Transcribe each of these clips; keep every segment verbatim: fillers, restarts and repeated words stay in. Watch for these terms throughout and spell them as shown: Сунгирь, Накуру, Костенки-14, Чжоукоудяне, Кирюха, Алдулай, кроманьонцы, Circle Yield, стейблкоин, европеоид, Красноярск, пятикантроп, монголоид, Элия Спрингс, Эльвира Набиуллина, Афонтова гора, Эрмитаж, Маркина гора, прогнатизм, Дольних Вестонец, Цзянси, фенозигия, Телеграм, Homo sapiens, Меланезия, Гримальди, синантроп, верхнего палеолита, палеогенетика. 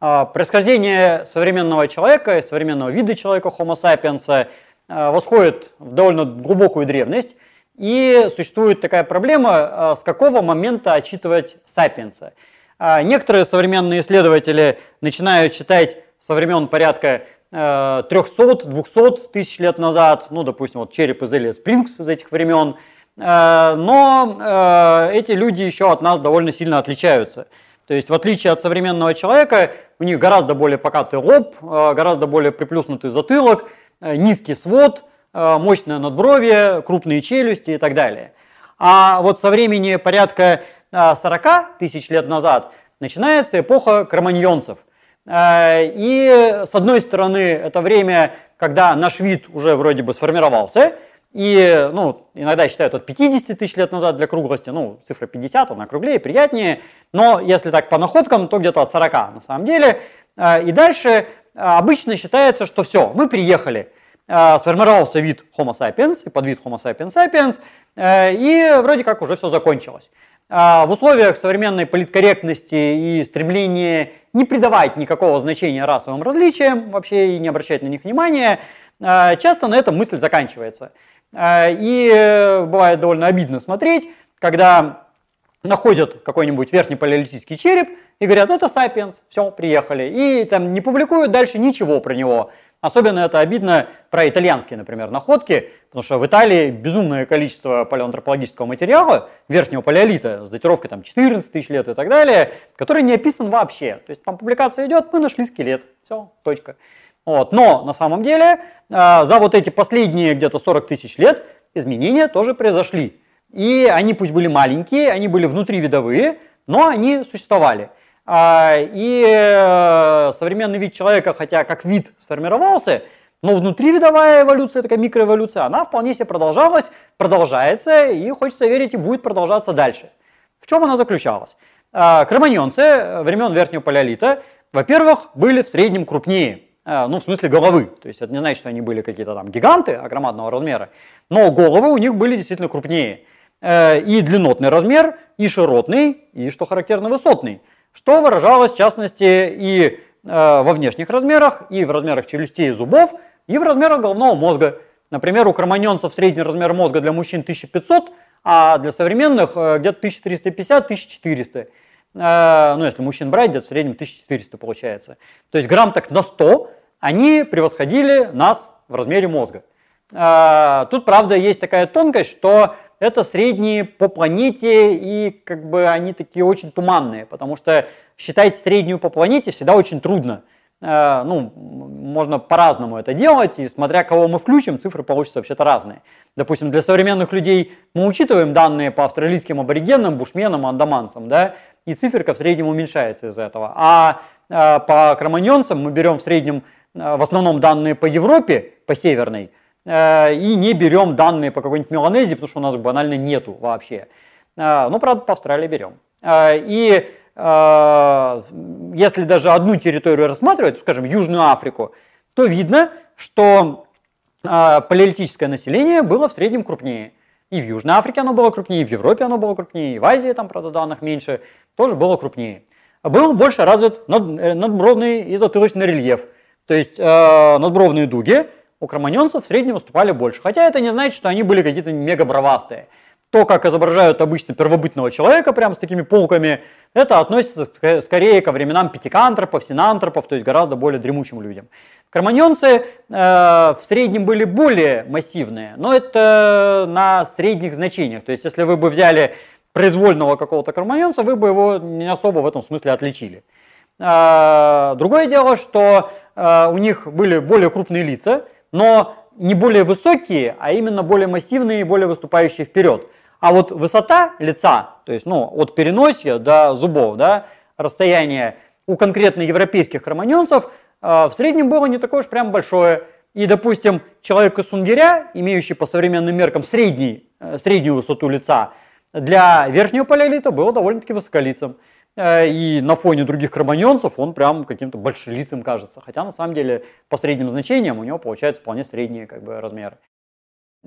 Происхождение современного человека, современного вида человека, Homo sapiens, восходит в довольно глубокую древность. И существует такая проблема, с какого момента отчитывать сапиенса. Некоторые современные исследователи начинают считать со времен порядка трёхсот-двухсот тысяч лет назад, ну, допустим, вот череп из Элии Спрингс из этих времен. Но эти люди еще от нас довольно сильно отличаются. То есть в отличие от современного человека, у них гораздо более покатый лоб, гораздо более приплюснутый затылок, низкий свод, мощное надбровье, крупные челюсти и так далее. А вот со времени порядка сорока тысяч лет назад начинается эпоха кроманьонцев. И с одной стороны, это время, когда наш вид уже вроде бы сформировался, и, ну, иногда считают от пятидесяти тысяч лет назад для круглости, ну, цифра пятьдесят, она округлее, приятнее, но если так по находкам, то где-то от сорока на самом деле. И дальше обычно считается, что все, мы приехали, сформировался вид Homo sapiens и подвид Homo sapiens sapiens, и вроде как уже все закончилось. В условиях современной политкорректности и стремления не придавать никакого значения расовым различиям, вообще и не обращать на них внимания, часто на этом мысль заканчивается. И бывает довольно обидно смотреть, когда находят какой-нибудь верхнепалеолитический череп и говорят, это сапиенс, все, приехали. И там не публикуют дальше ничего про него. Особенно это обидно про итальянские, например, находки, потому что в Италии безумное количество палеоантропологического материала верхнего палеолита с датировкой там, четырнадцать тысяч лет и так далее, который не описан вообще. То есть там публикация идет, мы нашли скелет, все, точка. Вот. Но на самом деле э, за вот эти последние где-то сорок тысяч лет изменения тоже произошли. И они пусть были маленькие, они были внутривидовые, но они существовали. А, и э, современный вид человека, хотя как вид сформировался, но внутривидовая эволюция, такая микроэволюция, она вполне себе продолжалась, продолжается и, хочется верить, и будет продолжаться дальше. В чем она заключалась? А, кроманьонцы времен верхнего палеолита, во-первых, были в среднем крупнее. Ну, в смысле головы. То есть это не значит, что они были какие-то там гиганты огромного размера, но головы у них были действительно крупнее. И длиннотный размер, и широтный, и, что характерно, высотный. Что выражалось, в частности, и во внешних размерах, и в размерах челюстей и зубов, и в размерах головного мозга. Например, у кроманьонцев средний размер мозга для мужчин тысяча пятьсот, а для современных где-то тысяча триста пятьдесят — тысяча четыреста. Ну, если мужчин брать, где-то в среднем тысяча четыреста получается. То есть грамм так на сто они превосходили нас в размере мозга. Тут, правда, есть такая тонкость, что это средние по планете, и как бы они такие очень туманные, потому что считать среднюю по планете всегда очень трудно. Ну, можно по-разному это делать, и смотря кого мы включим, цифры получатся вообще-то разные. Допустим, для современных людей мы учитываем данные по австралийским аборигенам, бушменам, андаманцам, да, и циферка в среднем уменьшается из-за этого. А по кроманьонцам мы берем в среднем, в основном, данные по Европе, по северной, и не берем данные по какой-нибудь Меланезии, потому что у нас банально нету вообще. Но, правда, по Австралии берем. И если даже одну территорию рассматривать, скажем, Южную Африку, то видно, что палеолитическое население было в среднем крупнее. И в Южной Африке оно было крупнее, и в Европе оно было крупнее, и в Азии, там, правда, данных меньше, тоже было крупнее. Был больше развит надбровный и затылочный рельеф. То есть надбровные дуги у кроманьонцев в среднем выступали больше. Хотя это не значит, что они были какие-то мега-бровастые. То, как изображают обычно первобытного человека, прям с такими полками, это относится скорее ко временам пятикантропов, синантропов, то есть гораздо более дремучим людям. Кроманьонцы э, в среднем были более массивные, но это на средних значениях. То есть если вы бы взяли произвольного какого-то кроманьонца, вы бы его не особо в этом смысле отличили. Э, другое дело, что э, у них были более крупные лица, но не более высокие, а именно более массивные и более выступающие вперед. А вот высота лица, то есть ну, от переносия до зубов, да, расстояние у конкретно европейских кроманьонцев э, в среднем было не такое уж прям большое. И, допустим, человек из Сунгиря, имеющий по современным меркам средний, э, среднюю высоту лица, для верхнего палеолита был довольно-таки высоколицем. Э, и на фоне других кроманьонцев он прям каким-то большелицем кажется. Хотя на самом деле по средним значениям у него получаются вполне средние как бы, размеры.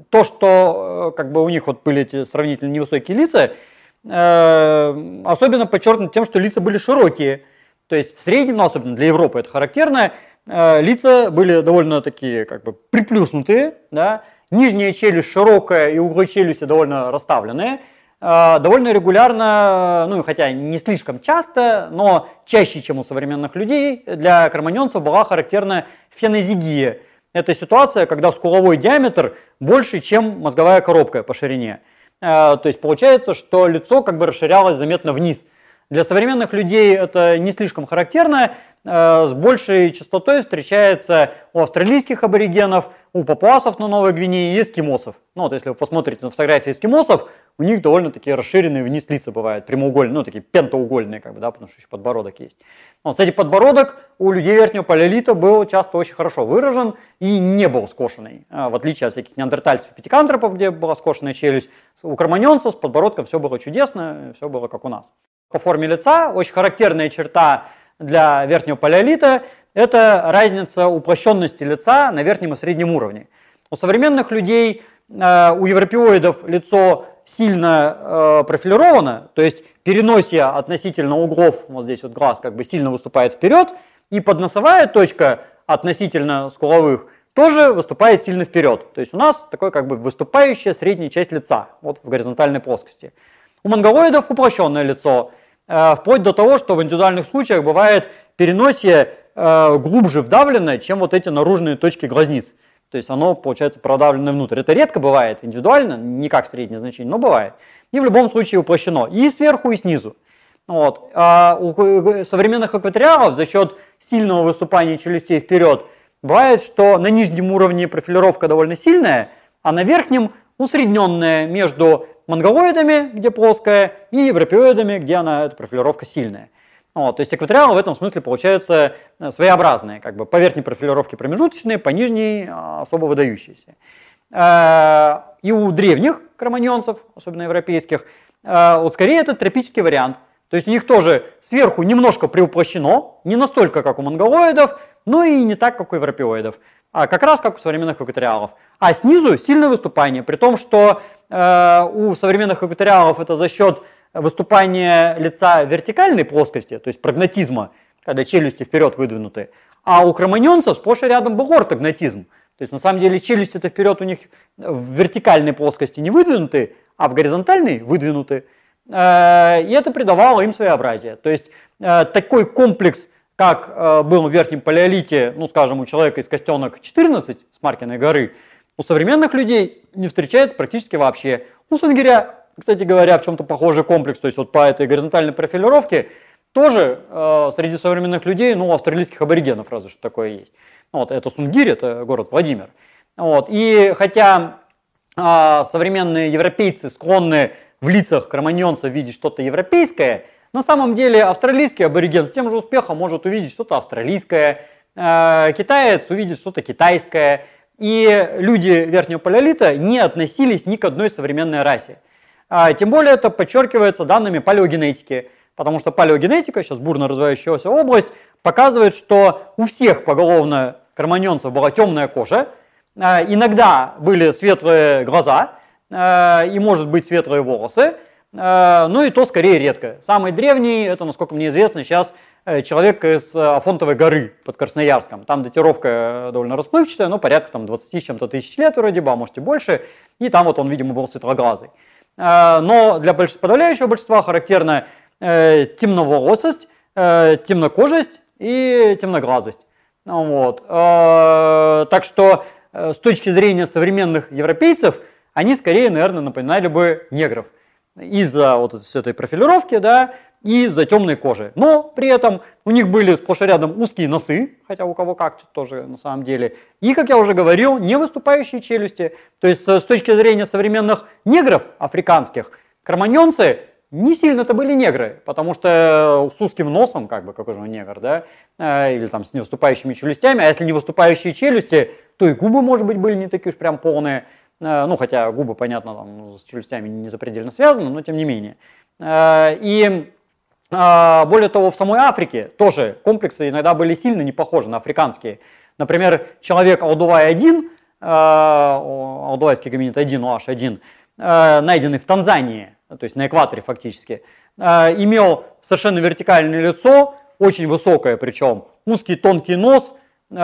То, что как бы у них вот были эти сравнительно невысокие лица, э, особенно подчеркнуто тем, что лица были широкие. То есть в среднем, ну, особенно для Европы это характерно, э, лица были довольно такие как бы приплюснутые, да? Нижняя челюсть широкая и углы челюсти довольно расставленные. Э, довольно регулярно, ну хотя не слишком часто, но чаще, чем у современных людей, для кроманьонцев была характерна фенозигия. Это ситуация, когда скуловой диаметр больше, чем мозговая коробка по ширине. Э, то есть получается, что лицо как бы расширялось заметно вниз. Для современных людей это не слишком характерно. Э, с большей частотой встречается у австралийских аборигенов, у папуасов на Новой Гвинее и эскимосов. Ну, вот если вы посмотрите на фотографии эскимосов, у них довольно-таки расширенные вниз лица бывают, прямоугольные, ну, такие пентаугольные, как бы, да, потому что еще подбородок есть. Но, кстати, подбородок у людей верхнего палеолита был часто очень хорошо выражен и не был скошенный, в отличие от всяких неандертальцев и пятикантропов, где была скошенная челюсть. У кроманьонцев с подбородком все было чудесно, все было как у нас. По форме лица очень характерная черта для верхнего палеолита – это разница уплощенности лица на верхнем и среднем уровне. У современных людей, у европеоидов лицо сильно э, профилировано, то есть переносие относительно углов, вот здесь вот глаз как бы сильно выступает вперед, и подносовая точка относительно скуловых тоже выступает сильно вперед. То есть у нас такой как бы выступающая средняя часть лица, вот в горизонтальной плоскости. У монголоидов упрощенное лицо, э, вплоть до того, что в индивидуальных случаях бывает переносие э, глубже вдавленное, чем вот эти наружные точки глазниц. То есть оно, получается, продавлено внутрь. Это редко бывает индивидуально, не как среднее значение, но бывает. И в любом случае уплощено и сверху, и снизу. Вот. А у современных экваториалов за счет сильного выступания челюстей вперед бывает, что на нижнем уровне профилировка довольно сильная, а на верхнем усредненная между монголоидами, где плоская, и европеоидами, где она, эта профилировка сильная. Вот, то есть экваториалы в этом смысле получаются своеобразные, как бы по верхней профилировке промежуточные, по нижней особо выдающиеся. И у древних кроманьонцев, особенно европейских, вот скорее это тропический вариант. То есть у них тоже сверху немножко приуплощено, не настолько, как у монголоидов, но и не так, как у европеоидов, а как раз как у современных экваториалов. А снизу сильное выступание, при том, что у современных экваториалов это за счет выступание лица вертикальной плоскости, то есть прогнатизма, когда челюсти вперед выдвинуты, а у кроманьонцев сплошь и рядом был ортогнатизм. То есть на самом деле челюсти-то вперед у них в вертикальной плоскости не выдвинуты, а в горизонтальной выдвинуты. И это придавало им своеобразие. То есть такой комплекс, как был в верхнем палеолите, ну скажем, у человека из Костенок четырнадцать с Маркиной горы, у современных людей не встречается практически вообще. У Сунгиря, кстати говоря, в чем-то похожий комплекс, то есть вот по этой горизонтальной профилировке тоже э, среди современных людей, ну, австралийских аборигенов разве что такое есть. Вот, это Сунгирь, это город Владимир. Вот, и хотя э, современные европейцы склонны в лицах кроманьонцев видеть что-то европейское, на самом деле австралийский абориген с тем же успехом может увидеть что-то австралийское, э, китаец увидит что-то китайское, и люди верхнего палеолита не относились ни к одной современной расе. Тем более это подчеркивается данными палеогенетики, потому что палеогенетика, сейчас бурно развивающаяся область, показывает, что у всех поголовно кроманьонцев была темная кожа, иногда были светлые глаза и, может быть, светлые волосы, ну и то скорее редко. Самый древний, это, насколько мне известно, сейчас человек из Афонтовой горы под Красноярском. Там датировка довольно расплывчатая, но порядка там двадцати с чем-то тысяч лет вроде бы, а может и больше, и там вот он, видимо, был светлоглазый. Но для подавляющего большинства характерна темноволосость, темнокожесть и темноглазость. Вот. Так что с точки зрения современных европейцев, они скорее, наверное, напоминали бы негров из-за вот этой профилировки, да, и из-за темной кожи. Но при этом у них были сплошь и рядом узкие носы, хотя у кого как тоже на самом деле, и, как я уже говорил, не выступающие челюсти. То есть с точки зрения современных негров африканских, кроманьонцы не сильно-то были негры, потому что с узким носом, как бы, какой же он негр, да, или там с невыступающими челюстями, а если не выступающие челюсти, то и губы, может быть, были не такие уж прям полные, ну, хотя губы, понятно, там, с челюстями не запредельно связаны, но тем не менее. И более того, в самой Африке тоже комплексы иногда были сильно не похожи на африканские. Например, человек Алдулай один, Алдулайский гоминид один, О Аш один, найденный в Танзании, то есть на экваторе фактически, имел совершенно вертикальное лицо, очень высокая, причем узкий тонкий нос, э,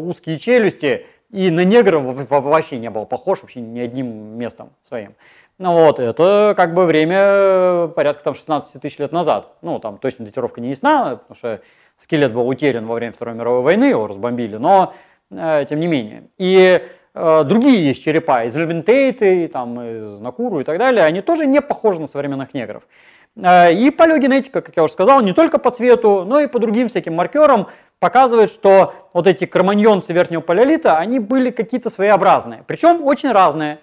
узкие челюсти, и на негра вообще не был похож, вообще ни одним местом своим. Ну вот, это как бы время порядка там шестнадцати тысяч лет назад. Ну, там точно датировка не ясна, потому что скелет был утерян во время Второй мировой войны, его разбомбили, но э, тем не менее. И э, другие есть черепа из Левентейты, там, из Накуру и так далее, они тоже не похожи на современных негров. Э, и палеогенетика, как я уже сказал, не только по цвету, но и по другим всяким маркерам показывает, что вот эти кроманьонцы верхнего палеолита, они были какие-то своеобразные, причем очень разные.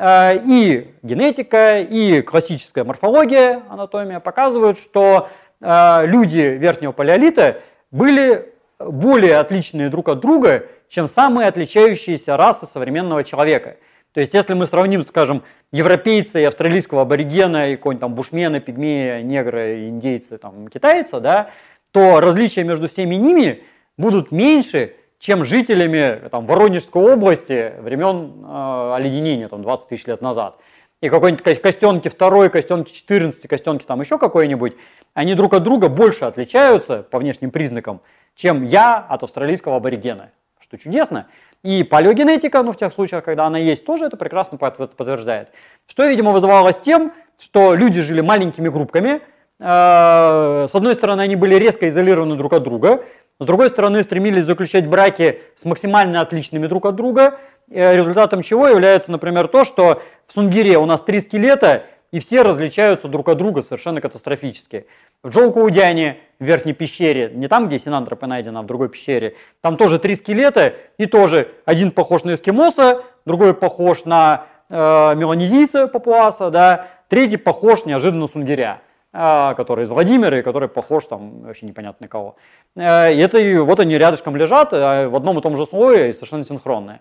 И генетика, и классическая морфология, анатомия показывают, что люди верхнего палеолита были более отличные друг от друга, чем самые отличающиеся расы современного человека. То есть, если мы сравним, скажем, европейца и австралийского аборигена, и какой-нибудь там бушмена, пигмея, негра, индейца, там, китайца, да, то различия между всеми ними будут меньше, чем жителями там, Воронежской области времен э, оледенения, там, двадцать тысяч лет назад. И какой-нибудь Костенки-два, Костенки-четырнадцать, Костенки там еще какой-нибудь, они друг от друга больше отличаются по внешним признакам, чем я от австралийского аборигена, что чудесно. И палеогенетика, ну в тех случаях, когда она есть, тоже это прекрасно подтверждает. Что, видимо, вызывалось тем, что люди жили маленькими группками. Э, с одной стороны, они были резко изолированы друг от друга, с другой стороны, стремились заключать браки с максимально отличными друг от друга, результатом чего является, например, то, что в Сунгире у нас три скелета, и все различаются друг от друга совершенно катастрофически. В Чжоукоудяне, в верхней пещере, не там, где синантропы найдены, а в другой пещере, там тоже три скелета, и тоже один похож на эскимоса, другой похож на э, меланезийца, папуаса, да, третий похож неожиданно на сунгиря, который из Владимира и который похож там вообще непонятно на кого. И это, вот они рядышком лежат в одном и том же слое и совершенно синхронные.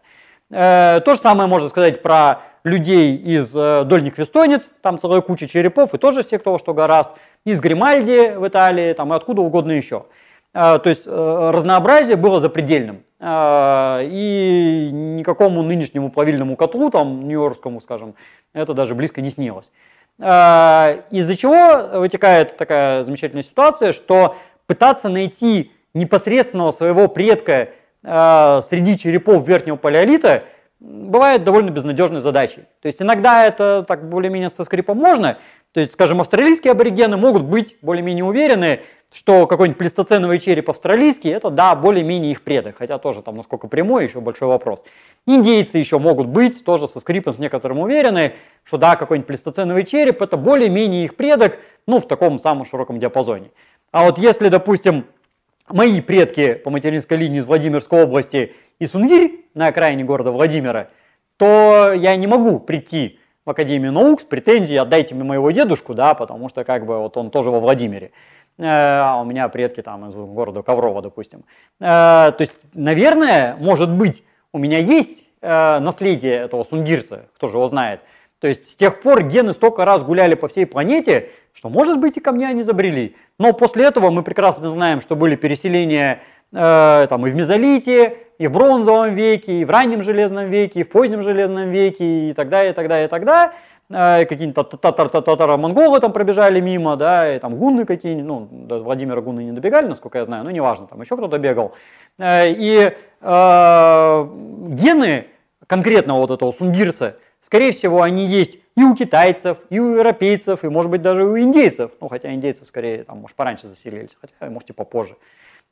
То же самое можно сказать про людей из Дольних Вестонец, там целая куча черепов, и тоже все кто во что гораст, из Гримальди в Италии, там и откуда угодно еще. То есть разнообразие было запредельным. И никакому нынешнему плавильному котлу, там нью-йоркскому, скажем, это даже близко не снилось. Из-за чего вытекает такая замечательная ситуация, что пытаться найти непосредственного своего предка э, среди черепов верхнего палеолита бывает довольно безнадежной задачей. То есть иногда это так более-менее со скрипом можно. То есть, скажем, австралийские аборигены могут быть более-менее уверены, что какой-нибудь плейстоценовый череп австралийский – это, да, более-менее их предок, хотя тоже там насколько прямой, еще большой вопрос. Индейцы еще могут быть, тоже со скрипом с некоторым уверены, что, да, какой-нибудь плейстоценовый череп – это более-менее их предок, ну, в таком самом широком диапазоне. А вот если, допустим, мои предки по материнской линии из Владимирской области и Сунгирь на окраине города Владимира, то я не могу прийти в Академию наук с претензией «отдайте мне моего дедушку», да, потому что как бы вот он тоже во Владимире. А у меня предки там из города Коврова, допустим. То есть, наверное, может быть, у меня есть наследие этого сунгирца, кто же его знает. То есть с тех пор гены столько раз гуляли по всей планете, что, может быть, и ко мне они забрели. Но после этого мы прекрасно знаем, что были переселения э, там, и в мезолите, и в бронзовом веке, и в раннем железном веке, и в позднем железном веке, и так далее, и так далее, и так далее. Э, какие-нибудь татаро-монголы там пробежали мимо, да, и там гунны какие-нибудь, ну, до Владимира гунны не добегали, насколько я знаю, но неважно, там еще кто-то бегал. Э, и э, гены конкретно вот этого сунгирца, скорее всего, они есть и у китайцев, и у европейцев, и, может быть, даже и у индейцев. Ну, хотя индейцы, скорее, там, может, пораньше заселились, хотя, может, и попозже.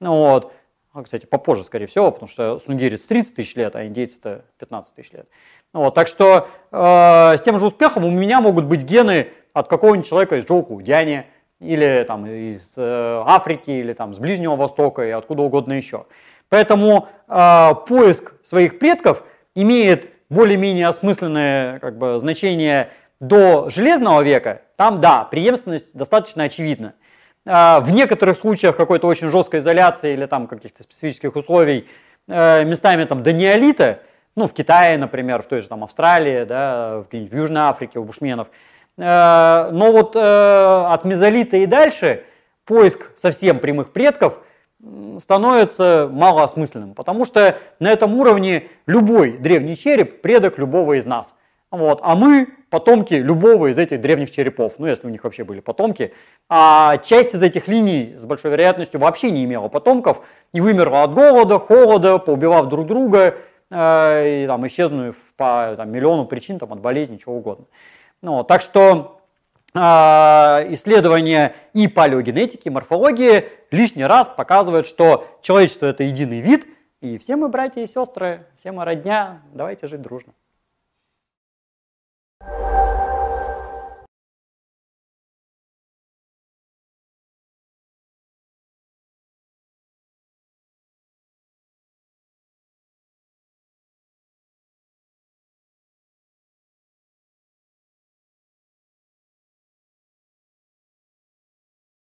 Ну, вот. А, кстати, попозже, скорее всего, потому что сунгирец тридцать тысяч лет, а индейцы-то пятнадцать тысяч лет. Ну, вот. Так что э, с тем же успехом у меня могут быть гены от какого-нибудь человека из Чжоукоудяне, или там, из э, Африки, или там, с Ближнего Востока, и откуда угодно еще. Поэтому э, поиск своих предков имеет более-менее осмысленное как бы, значение до Железного века, там, да, преемственность достаточно очевидна. В некоторых случаях какой-то очень жесткой изоляции или там каких-то специфических условий местами там до неолита, ну, в Китае, например, в той же там Австралии, да, в Южной Африке, у бушменов. Но вот от мезолита и дальше поиск совсем прямых предков становится малоосмысленным, потому что на этом уровне любой древний череп – предок любого из нас. Вот. А мы потомки любого из этих древних черепов, ну если у них вообще были потомки, а часть из этих линий с большой вероятностью вообще не имела потомков и вымерла от голода, холода, поубивав друг друга э, и там, исчезнув по там, миллиону причин, там, от болезни, чего угодно. Ну, так что э, исследование и палеогенетики, и морфологии лишний раз показывает, что человечество — это единый вид, и все мы братья и сестры, все мы родня, давайте жить дружно.